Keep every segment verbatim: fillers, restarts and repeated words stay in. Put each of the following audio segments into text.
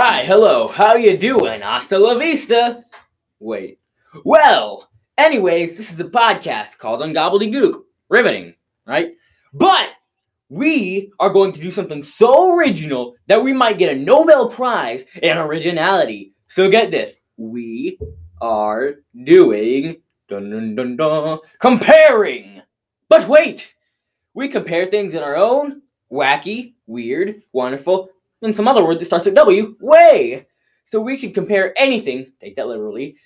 Hi, hello, how you doing? Hasta la vista. Wait. Well, anyways, this is a podcast called Ungobbledygook. Riveting, right? But we are going to do something so original that we might get a Nobel Prize in originality. So get this. We are doing, dun dun dun dun, comparing. But wait, we compare things in our own wacky, weird, wonderful, and some other word that starts with W, way. So we could compare anything, take that literally.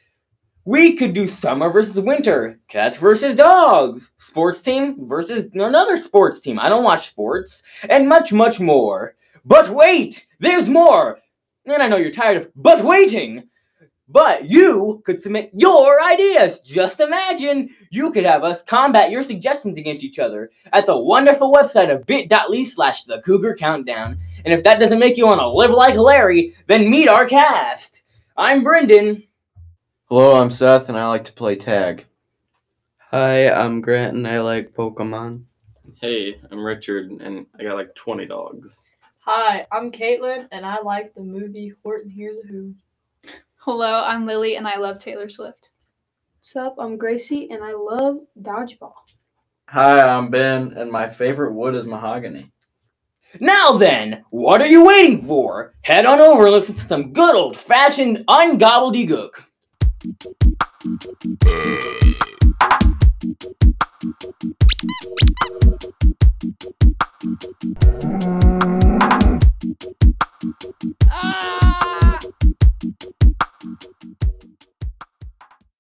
We could do summer versus winter, cats versus dogs, sports team versus another sports team. I don't watch sports, and much, much more. But wait, there's more. And I know you're tired of but waiting. But you could submit your ideas. Just imagine you could have us combat your suggestions against each other at the wonderful website of bit.ly slash the Cougar Countdown. And if that doesn't make you want to live like Larry, then meet our cast. I'm Brendan. Hello, I'm Seth, and I like to play tag. Hi, I'm Grant, and I like Pokemon. Hey, I'm Richard, and I got like twenty dogs. Hi, I'm Caitlin, and I like the movie Horton Hears a Who. Hello, I'm Lily, and I love Taylor Swift. What's up? I'm Gracie, and I love dodgeball. Hi, I'm Ben, and my favorite wood is mahogany. Now then, what are you waiting for? Head on over and listen to some good old-fashioned Ungobbledygook. Ah!